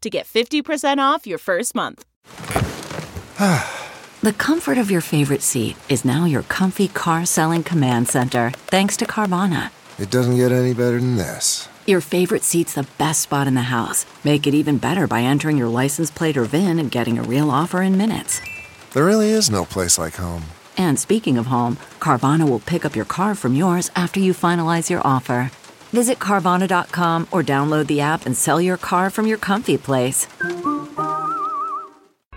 to get 50% off your first month. The comfort of your favorite seat is now your comfy car selling command center, thanks to Carvana. It doesn't get any better than this. Your favorite seat's the best spot in the house. Make it even better by entering your license plate or VIN and getting a real offer in minutes. There really is no place like home. And speaking of home, Carvana will pick up your car from yours after you finalize your offer. Visit Carvana.com or download the app and sell your car from your comfy place.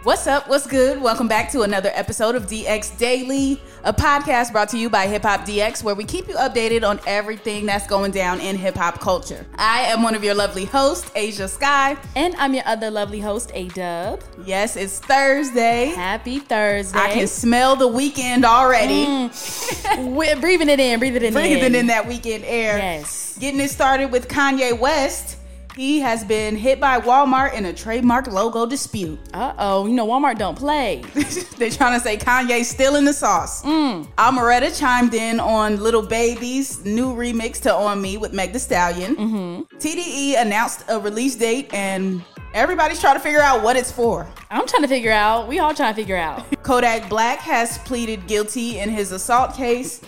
What's up? What's good? Welcome back to another episode of DX Daily, a podcast brought to you by Hip Hop DX, where we keep you updated on everything that's going down in hip hop culture. I am one of your lovely hosts, Asia Sky. And I'm your other lovely host, A Dub. Yes, it's Thursday. Happy Thursday. I can smell the weekend already. We're breathing it in, breathing in that weekend air. Yes. Getting it started with Kanye West. He has been hit by Walmart in a trademark logo dispute. Uh-oh, you know Walmart don't play. They're trying to say Kanye's still in the sauce. Omeretta chimed in on Lil Baby's new remix to On Me with Meg Thee Stallion. Mm-hmm. TDE announced a release date and everybody's trying to figure out what it's for. I'm trying to figure out. We all trying to figure out. Kodak Black has pleaded guilty in his assault case.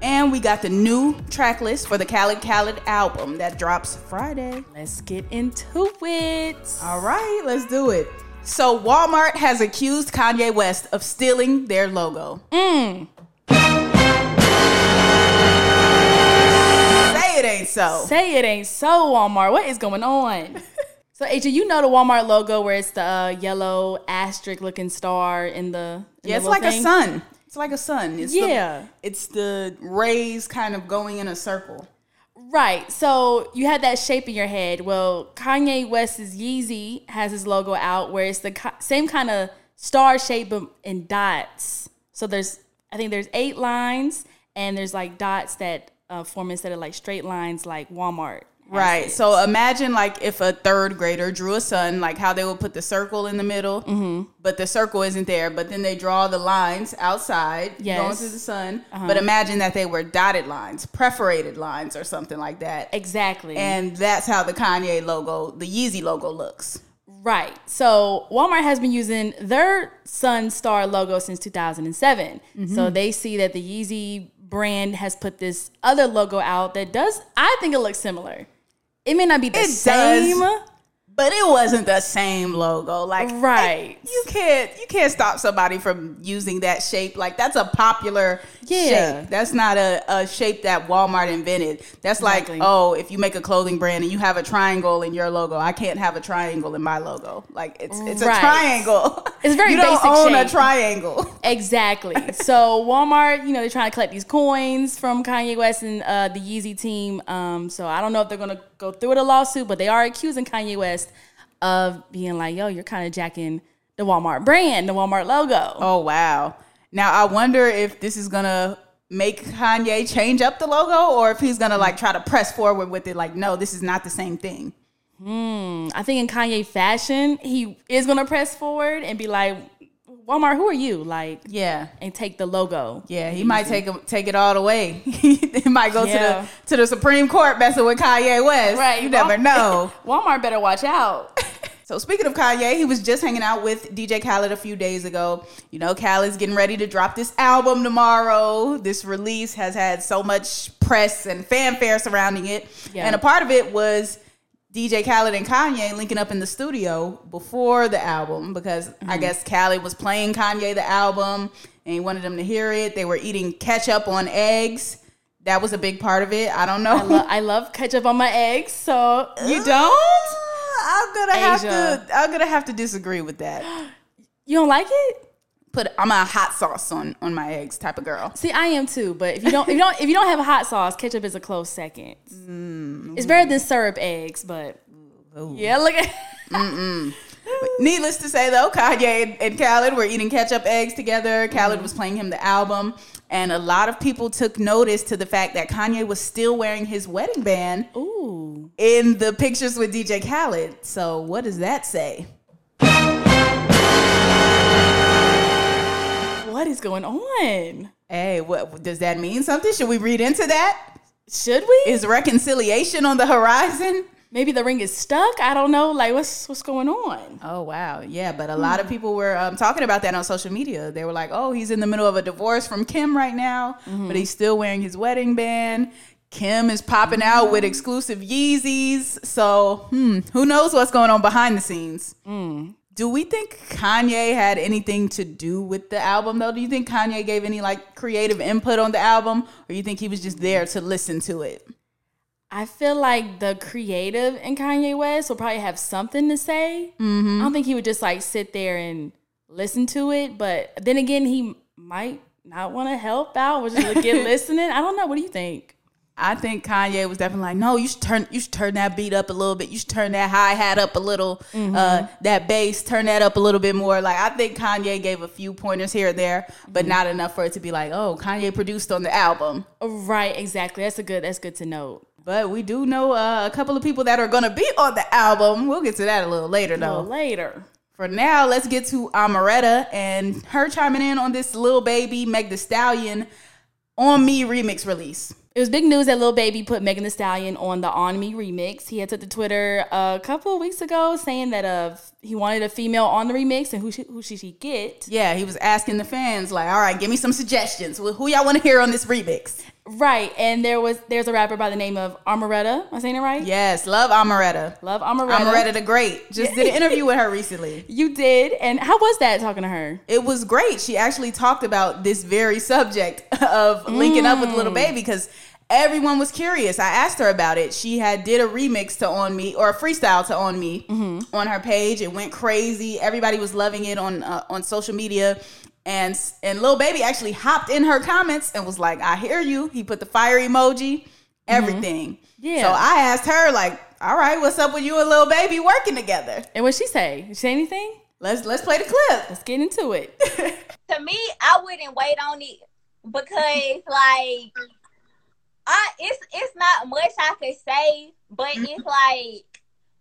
And we got the new track list for the Khaled Khaled album that drops Friday. Let's get into it. All right, let's do it. So Walmart has accused Kanye West of stealing their logo. Say it ain't so. Say it ain't so, Walmart. What is going on? So, Aja, you know the Walmart logo where it's the yellow asterisk-looking star in the yeah, it's like thing? A sun. It's like a sun. It's it's the rays kind of going in a circle. Right. So you had that shape in your head. Well, Kanye West's Yeezy has his logo out where it's the same kind of star shape in dots. So there's 8 lines and there's like dots that form instead of like straight lines like Walmart. Right. It. So imagine like if a third grader drew a sun, like how they would put the circle in the middle, mm-hmm. but the circle isn't there. But then they draw the lines outside, yes. going to the sun. Uh-huh. But imagine that they were dotted lines, perforated lines or something like that. Exactly. And that's how the Kanye logo, the Yeezy logo looks. Right. So Walmart has been using their Sun Star logo since 2007. Mm-hmm. So they see that the Yeezy brand has put this other logo out that does, I think it looks similar. It may not be the same, but it wasn't the same logo. Like, right? You can't stop somebody from using that shape. Like, that's a popular shape. That's not a shape that Walmart invented. That's exactly. Like, oh, if you make a clothing brand and you have a triangle in your logo, I can't have a triangle in my logo. Like, it's right. A triangle. It's very you basic. You don't own shape. A triangle. Exactly. So Walmart, you know, they're trying to collect these coins from Kanye West and the Yeezy team. So I don't know if they're gonna go through with a lawsuit, but they are accusing Kanye West of being like, yo, you're kind of jacking the Walmart brand, the Walmart logo. Oh, wow. Now, I wonder if this is going to make Kanye change up the logo or if he's going to like try to press forward with it. Like, no, this is not the same thing. I think in Kanye fashion, he is going to press forward and be like, Walmart, who are you? Like, yeah, and take the logo. Yeah, he might take it all the way. He might go to the Supreme Court messing with Kanye West. Right, you never know. Walmart better watch out. So speaking of Kanye, he was just hanging out with DJ Khaled a few days ago. You know, Khaled's getting ready to drop this album tomorrow. This release has had so much press and fanfare surrounding it, and a part of it was DJ Khaled and Kanye linking up in the studio before the album because I guess Khaled was playing Kanye the album and he wanted him to hear it. They were eating ketchup on eggs. That was a big part of it. I don't know. I love ketchup on my eggs. So you don't? I'm gonna have to disagree with that. You don't like it? I'm a hot sauce on my eggs type of girl. See, I am too. But if you don't have a hot sauce, ketchup is a close second. Mm. It's better than syrup eggs, but ooh. Yeah, look at. Mm-mm. Needless to say, though, Kanye and Khaled were eating ketchup eggs together. Khaled was playing him the album. And a lot of people took notice to the fact that Kanye was still wearing his wedding band Ooh. In the pictures with DJ Khaled. So what does that say? What is going on? Hey, what does that mean? Something? Should we read into that? Should we? Is reconciliation on the horizon? Maybe the ring is stuck. I don't know. Like, what's going on? Oh, wow. Yeah, but a lot of people were talking about that on social media. They were like, oh, he's in the middle of a divorce from Kim right now, but he's still wearing his wedding band. Kim is popping out with exclusive Yeezys. So, who knows what's going on behind the scenes? Mm. Do we think Kanye had anything to do with the album, though? Do you think Kanye gave any, like, creative input on the album? Or you think he was just there to listen to it? I feel like the creative in Kanye West will probably have something to say. Mm-hmm. I don't think he would just like sit there and listen to it. But then again, he might not want to help out, which is like get listening. I don't know. What do you think? I think Kanye was definitely like, no, you should turn that beat up a little bit. You should turn that hi-hat up a little, that bass, turn that up a little bit more. Like, I think Kanye gave a few pointers here and there, but not enough for it to be like, oh, Kanye produced on the album. Right, exactly. That's good to note. But we do know a couple of people that are going to be on the album. We'll get to that a little later, though. For now, let's get to Omeretta and her chiming in on this Lil Baby, Megan Thee Stallion, On Me remix release. It was big news that Lil Baby put Megan Thee Stallion on the On Me remix. He had took to Twitter a couple of weeks ago saying that he wanted a female on the remix and who should he get? Yeah, he was asking the fans, like, all right, give me some suggestions. Who y'all want to hear on this remix? Right, and there's a rapper by the name of Omeretta. Am I saying it right? Yes, love Omeretta. Omeretta the Great. Just did an interview with her recently. You did, and how was that talking to her? It was great. She actually talked about this very subject of linking up with Lil Baby because everyone was curious. I asked her about it. She did a remix to On Me, or a freestyle to On Me on her page. It went crazy. Everybody was loving it on social media. And Lil Baby actually hopped in her comments and was like, I hear you. He put the fire emoji, everything. Yeah. So I asked her, like, all right, what's up with you and Lil Baby working together? And what'd she say? Did she say anything? Let's play the clip. Let's get into it. To me, I wouldn't wait on it because, like, it's not much I could say, but it's like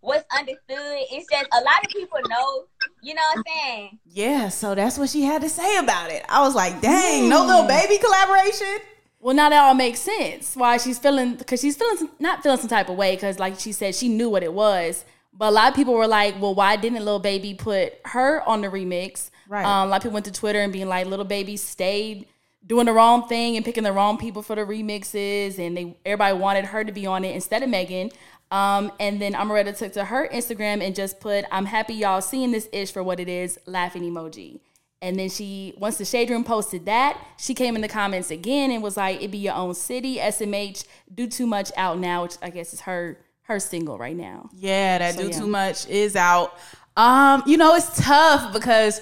what's understood. It's just a lot of people know, you know what I'm saying? Yeah, so that's what she had to say about it. I was like, dang, no Lil Baby collaboration? Well, now that all makes sense. Why she's not feeling some type of way because like she said, she knew what it was. But a lot of people were like, well, why didn't Lil Baby put her on the remix? Right. A lot of people went to Twitter and being like, Lil Baby stayed doing the wrong thing and picking the wrong people for the remixes, and everybody wanted her to be on it instead of Megan. And then Omeretta took to her Instagram and just put, I'm happy y'all seeing this ish for what it is, laughing emoji. And then once the Shade Room posted that, she came in the comments again and was like, it be your own city, SMH, Do Too Much out now, which I guess is her single right now. Yeah, Too Much is out. It's tough because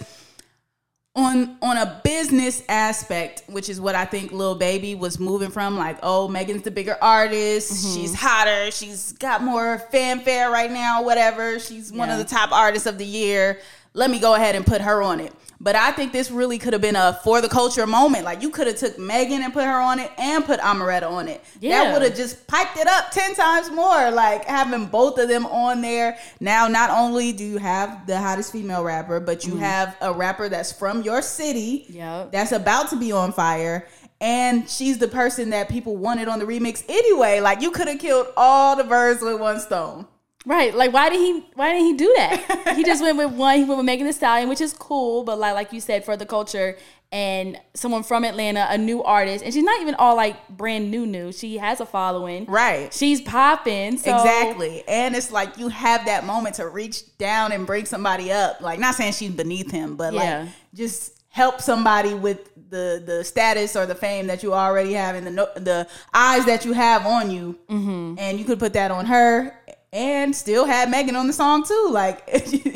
on a business aspect, which is what I think Lil Baby was moving from, like, oh, Megan's the bigger artist, she's hotter, she's got more fanfare right now, whatever, she's one of the top artists of the year, let me go ahead and put her on it. But I think this really could have been a for the culture moment. Like, you could have took Megan and put her on it and put Omeretta on it. Yeah. That would have just piped it up 10 times more, like having both of them on there. Now, not only do you have the hottest female rapper, but you have a rapper that's from your city that's about to be on fire. And she's the person that people wanted on the remix anyway. Like, you could have killed all the birds with one stone. Right, like why didn't he do that? He just went with one. He went with Megan Thee Stallion, which is cool, but like you said, for the culture and someone from Atlanta, a new artist, and she's not even all like brand new. She has a following, right? She's popping, so. Exactly. And it's like you have that moment to reach down and bring somebody up. Like, not saying she's beneath him, but like just help somebody with the status or the fame that you already have and the eyes that you have on you, and you could put that on her. and still had Megan on the song too. Like,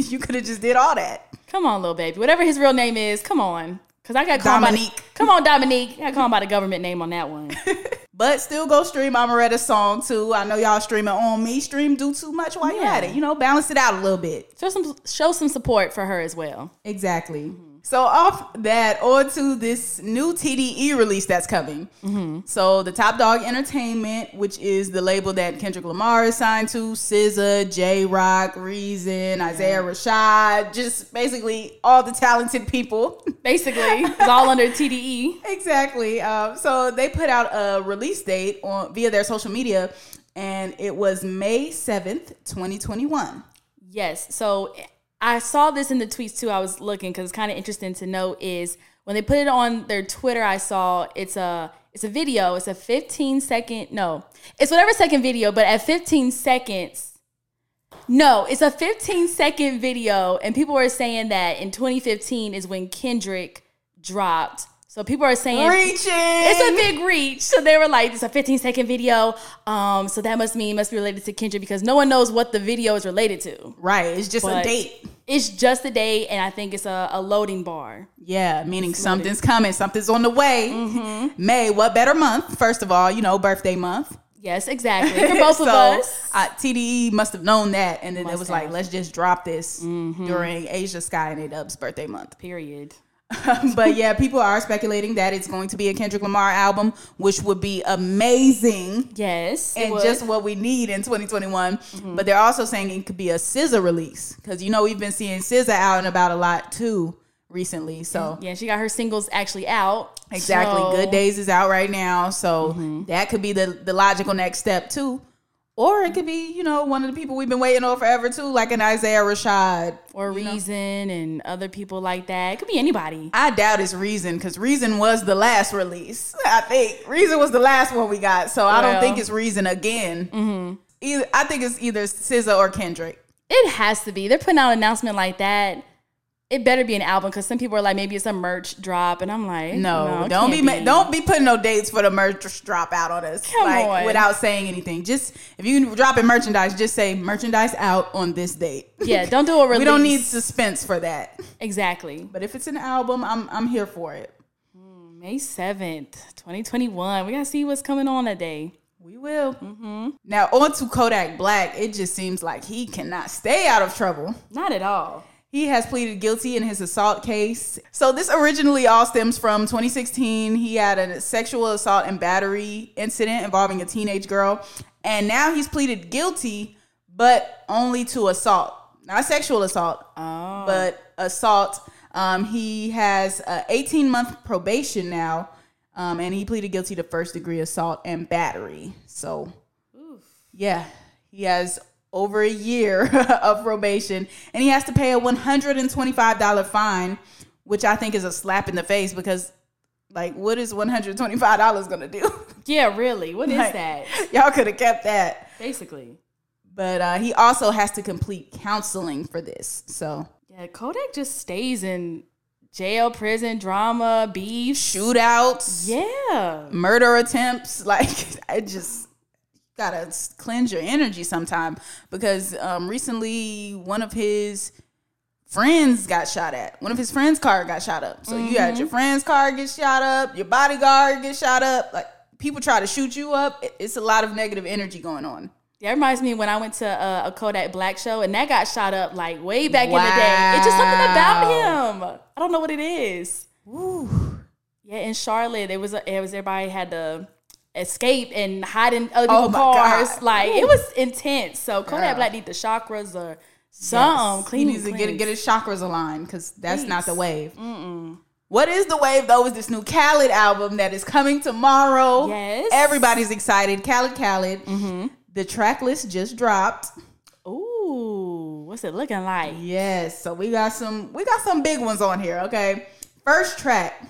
you could have just did all that. Come on, Lil Baby. Whatever his real name is, come on. Because I got called Dominique. I got called by the government name on that one. But still go stream Omeretta's song too. I know y'all streaming on me. Stream Do Too Much while you're at it. You know, balance it out a little bit. Show some support for her as well. Exactly. Mm-hmm. So off that, on to this new TDE release that's coming. Mm-hmm. So the Top Dog Entertainment, which is the label that Kendrick Lamar is signed to, SZA, J-Rock, Reason, Isaiah Rashad, just basically all the talented people. Basically, it's all under TDE. Exactly. So they put out a release date via their social media, and it was May 7th, 2021. Yes. So I saw this in the tweets too. I was looking because it's kind of interesting to know is when they put it on their Twitter, I saw it's a video. It's a 15 second video. And people were saying that in 2015 is when Kendrick dropped. So people are saying reaching. It's a big reach. So they were like, it's a 15-second video. So that must mean it must be related to Kendrick because no one knows what the video is related to. Right. It's just a date. It's just a date, and I think it's a loading bar. Yeah, meaning something's coming. Something's on the way. Mm-hmm. May, what better month? First of all, you know, birthday month. Yes, exactly. For both of us. TDE must have known that, and then it was like, let's just drop this during Asia Sky and A Dub's birthday month. Period. But yeah, people are speculating that it's going to be a Kendrick Lamar album, which would be amazing. Yes, and just what we need in 2021. Mm-hmm. But they're also saying it could be a SZA release because you know we've been seeing SZA out and about a lot too recently. So yeah, she got her singles actually out. Exactly, so Good Days is out right now, so that could be the logical next step too. Or it could be, you know, one of the people we've been waiting on forever, too, like an Isaiah Rashad. Or Reason and other people like that. It could be anybody. I doubt it's Reason, because Reason was the last release, I think. Reason was the last one we got, so I don't think it's Reason again. Mm-hmm. I think it's either SZA or Kendrick. It has to be. They're putting out an announcement like that. It better be an album because some people are like, maybe it's a merch drop, and I'm like, no, don't be putting no dates for the merch drop out on us. Come on. Without saying anything. Just if you dropping merchandise, just say merchandise out on this date. Yeah, don't do a release. We don't need suspense for that. Exactly. But if it's an album, I'm here for it. May 7th, 2021. We gotta see what's coming on that day. We will. Mm-hmm. Now on to Kodak Black. It just seems like he cannot stay out of trouble. Not at all. He has pleaded guilty in his assault case. So this originally all stems from 2016. He had a sexual assault and battery incident involving a teenage girl. And now he's pleaded guilty, but only to assault. Not sexual assault, but assault. He has 18-month probation now, and he pleaded guilty to first-degree assault and battery. So, he has over a year of probation, and he has to pay a $125 fine, which I think is a slap in the face because, like, what is $125 going to do? Yeah, really. What is that? Y'all could have kept that. Basically. But he also has to complete counseling for this, so. Yeah, Kodak just stays in jail, prison, drama, beef. Shootouts. Yeah. Murder attempts. Like, I just gotta cleanse your energy sometime because recently one of his friend's car got shot up, so you had your friend's car get shot up, your bodyguard get shot up, like people try to shoot you up. It's a lot of negative energy going on. That reminds me when I went to a Kodak Black show and that got shot up like way back in the day. It's just something about him, I don't know what it is. Woo. Yeah, in Charlotte it was everybody had the escape and hiding other people's cars. God. Like, it was intense. So Kodak Black need the chakras or something. Yes. He needs to get his chakras aligned because that's not the wave. Mm-mm. What is the wave though is this new Khaled album that is coming tomorrow. Yes, everybody's excited. Khaled. Mm-hmm. The track list just dropped. Ooh, what's it looking like? Yes, so we got some big ones on here. Okay, first track.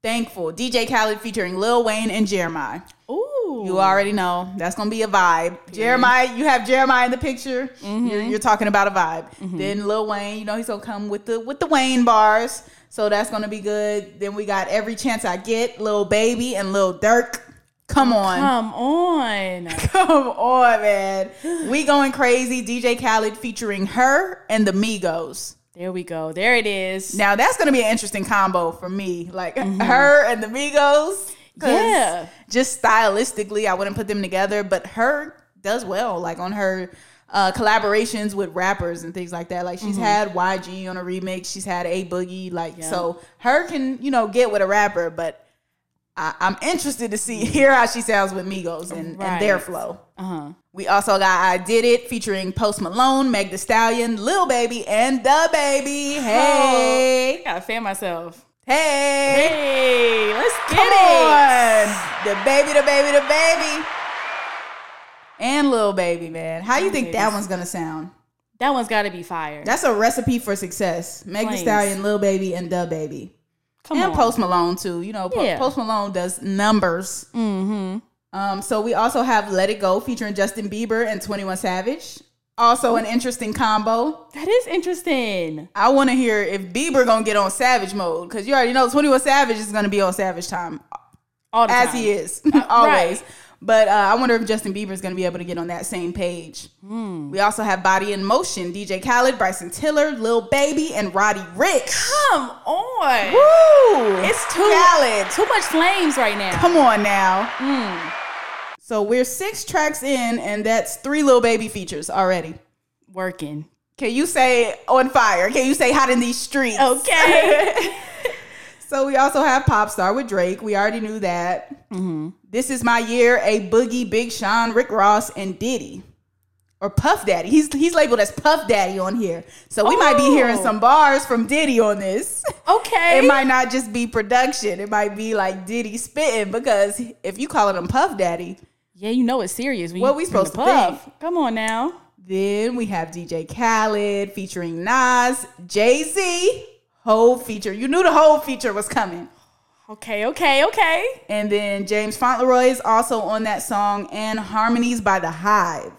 Thankful, DJ Khaled featuring Lil Wayne and Jeremiah. Ooh. You already know. That's going to be a vibe. Yeah. Jeremiah, you have Jeremiah in the picture. Mm-hmm. You're talking about a vibe. Mm-hmm. Then Lil Wayne, you know, he's going to come with the Wayne bars. So that's going to be good. Then we got Every Chance I Get, Lil Baby and Lil Durk. Come on, man. We going crazy. DJ Khaled featuring her and the Migos. There we go. There it is. Now, that's going to be an interesting combo for me. Like, her and the Migos. Yeah. Just stylistically, I wouldn't put them together. But her does well, like, on her collaborations with rappers and things like that. Like, she's had YG on a remix. She's had A Boogie. Like, so her can, you know, get with a rapper. But I'm interested to hear how she sounds with Migos and their flow. We also got I Did It featuring Post Malone, Meg Thee Stallion, Lil Baby, and Da Baby. Hey. I gotta fan myself. Hey. Let's get it. The baby. And Lil Baby, man. How you think that one's gonna sound? That one's gotta be fire. That's a recipe for success. Meg Thee Stallion, Lil Baby, and Da Baby. Come on. Post Malone, too. You know, Post Malone does numbers. So we also have Let It Go featuring Justin Bieber and 21 Savage. Also an interesting combo. That is interesting. I want to hear if Bieber going to get on Savage mode. Because you already know 21 Savage is going to be on Savage time. All the time. As he is. Always. Right. But I wonder if Justin Bieber is going to be able to get on that same page. We also have Body in Motion, DJ Khaled, Bryson Tiller, Lil Baby, and Roddy Ricch. Come on. Woo. It's too much flames right now. Come on now. So we're 6 tracks in, and that's 3 Lil Baby features already. Working. Can you say on fire? Can you say hot in these streets? Okay. So we also have Pop Star with Drake. We already knew that. This Is My Year, A Boogie, Big Sean, Rick Ross, and Diddy. Or Puff Daddy. He's labeled as Puff Daddy on here. So we might be hearing some bars from Diddy on this. Okay. It might not just be production. It might be like Diddy spitting, because if you call him Puff Daddy. Yeah, you know it's serious. What we supposed to think? Come on now. Then we have DJ Khaled featuring Nas, Jay-Z. Whole feature. You knew the whole feature was coming. Okay. And then James Fauntleroy is also on that song, and Harmonies by The Hive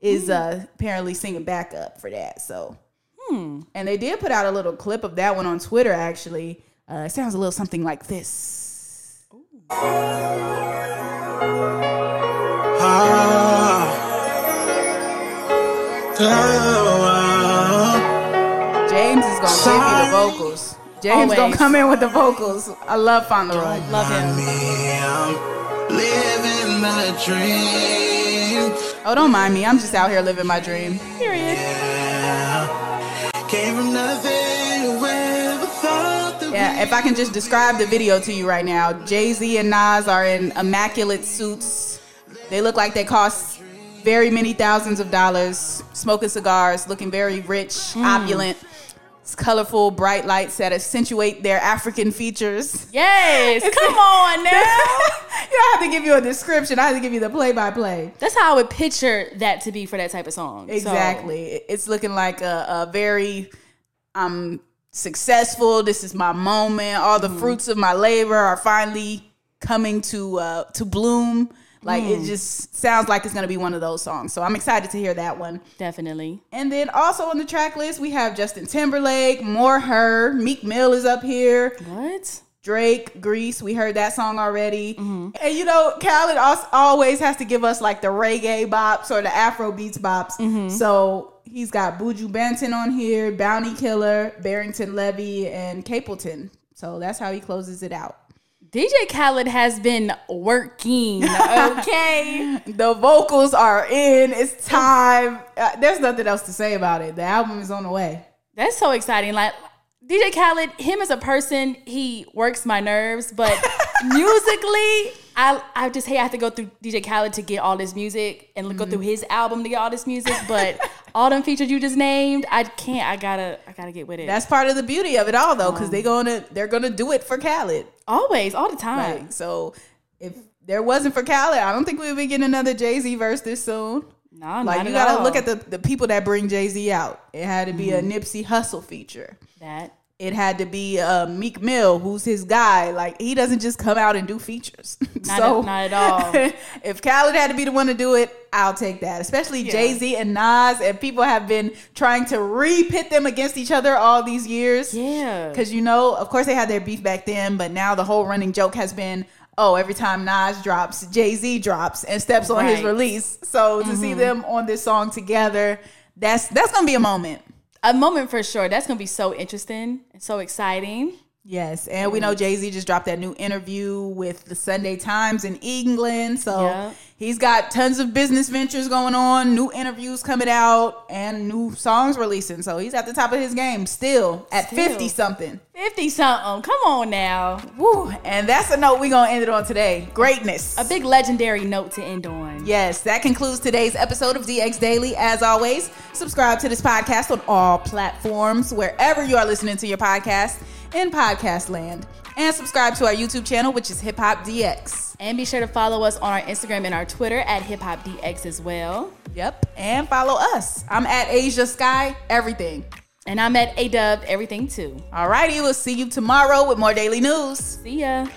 is apparently singing backup for that. So, and they did put out a little clip of that one on Twitter, actually. It sounds a little something like this. James is going to give you the vocals. James going to come in with the vocals. I love Fauntleroy. Love him. Living my dream. Oh, don't mind me. I'm just out here living my dream. Period. Yeah, if I can just describe the video to you right now. Jay-Z and Nas are in immaculate suits. They look like they cost very many thousands of dollars. Smoking cigars, looking very rich, opulent. It's colorful, bright lights that accentuate their African features. Yes, come on now. You know, I have to give you a description. I have to give you the play-by-play. That's how I would picture that to be for that type of song. Exactly. So. It's looking like a very successful, this is my moment, all the fruits of my labor are finally coming to bloom. Like, it just sounds like it's going to be one of those songs. So I'm excited to hear that one. Definitely. And then also on the track list, we have Justin Timberlake, More Her, Meek Mill is up here. What? Drake, Grease. We heard that song already. And, you know, Khaled always has to give us, like, the reggae bops or the Afro beats bops. So he's got Buju Banton on here, Bounty Killer, Barrington Levy, and Capleton. So that's how he closes it out. DJ Khaled has been working, okay? The vocals are in. It's time. There's nothing else to say about it. The album is on the way. That's so exciting. Like, DJ Khaled, him as a person, he works my nerves. But musically, I just hate I have to go through DJ Khaled to get all this music and go through his album to get all this music. But all them features you just named, I can't. I gotta get with it. That's part of the beauty of it all, though, because they're gonna do it for Khaled. Always, all the time. Like, so if there wasn't for Khaled, I don't think we would be getting another Jay-Z verse this soon. No, like, not you gotta all. Look at the people that bring Jay-Z out. It had to be a Nipsey Hussle feature. That it had to be Meek Mill, who's his guy. Like, he doesn't just come out and do features. Not at all. If Khaled had to be the one to do it, I'll take that. Especially Jay-Z and Nas, and people have been trying to re-pit them against each other all these years. Yeah. Because, you know, of course they had their beef back then, but now the whole running joke has been, oh, every time Nas drops, Jay-Z drops and steps on his release. So to see them on this song together, that's going to be a moment. A moment for sure. That's going to be so interesting and so exciting. Yes. And we know Jay-Z just dropped that new interview with the Sunday Times in England. So he's got tons of business ventures going on, new interviews coming out, and new songs releasing. So he's at the top of his game still at 50-something. 50-something. Come on now. Woo. And that's a note we're going to end it on today. Greatness. A big legendary note to end on. Yes. That concludes today's episode of DX Daily. As always, subscribe to this podcast on all platforms, wherever you are listening to your podcast. In podcast land, and subscribe to our YouTube channel, which is Hip Hop DX, and be sure to follow us on our Instagram and our Twitter at Hip Hop DX as well. Yep, and follow us. I'm at Asia Sky everything, and I'm at A Dub everything too. Alrighty, we'll see you tomorrow with more daily news. See ya.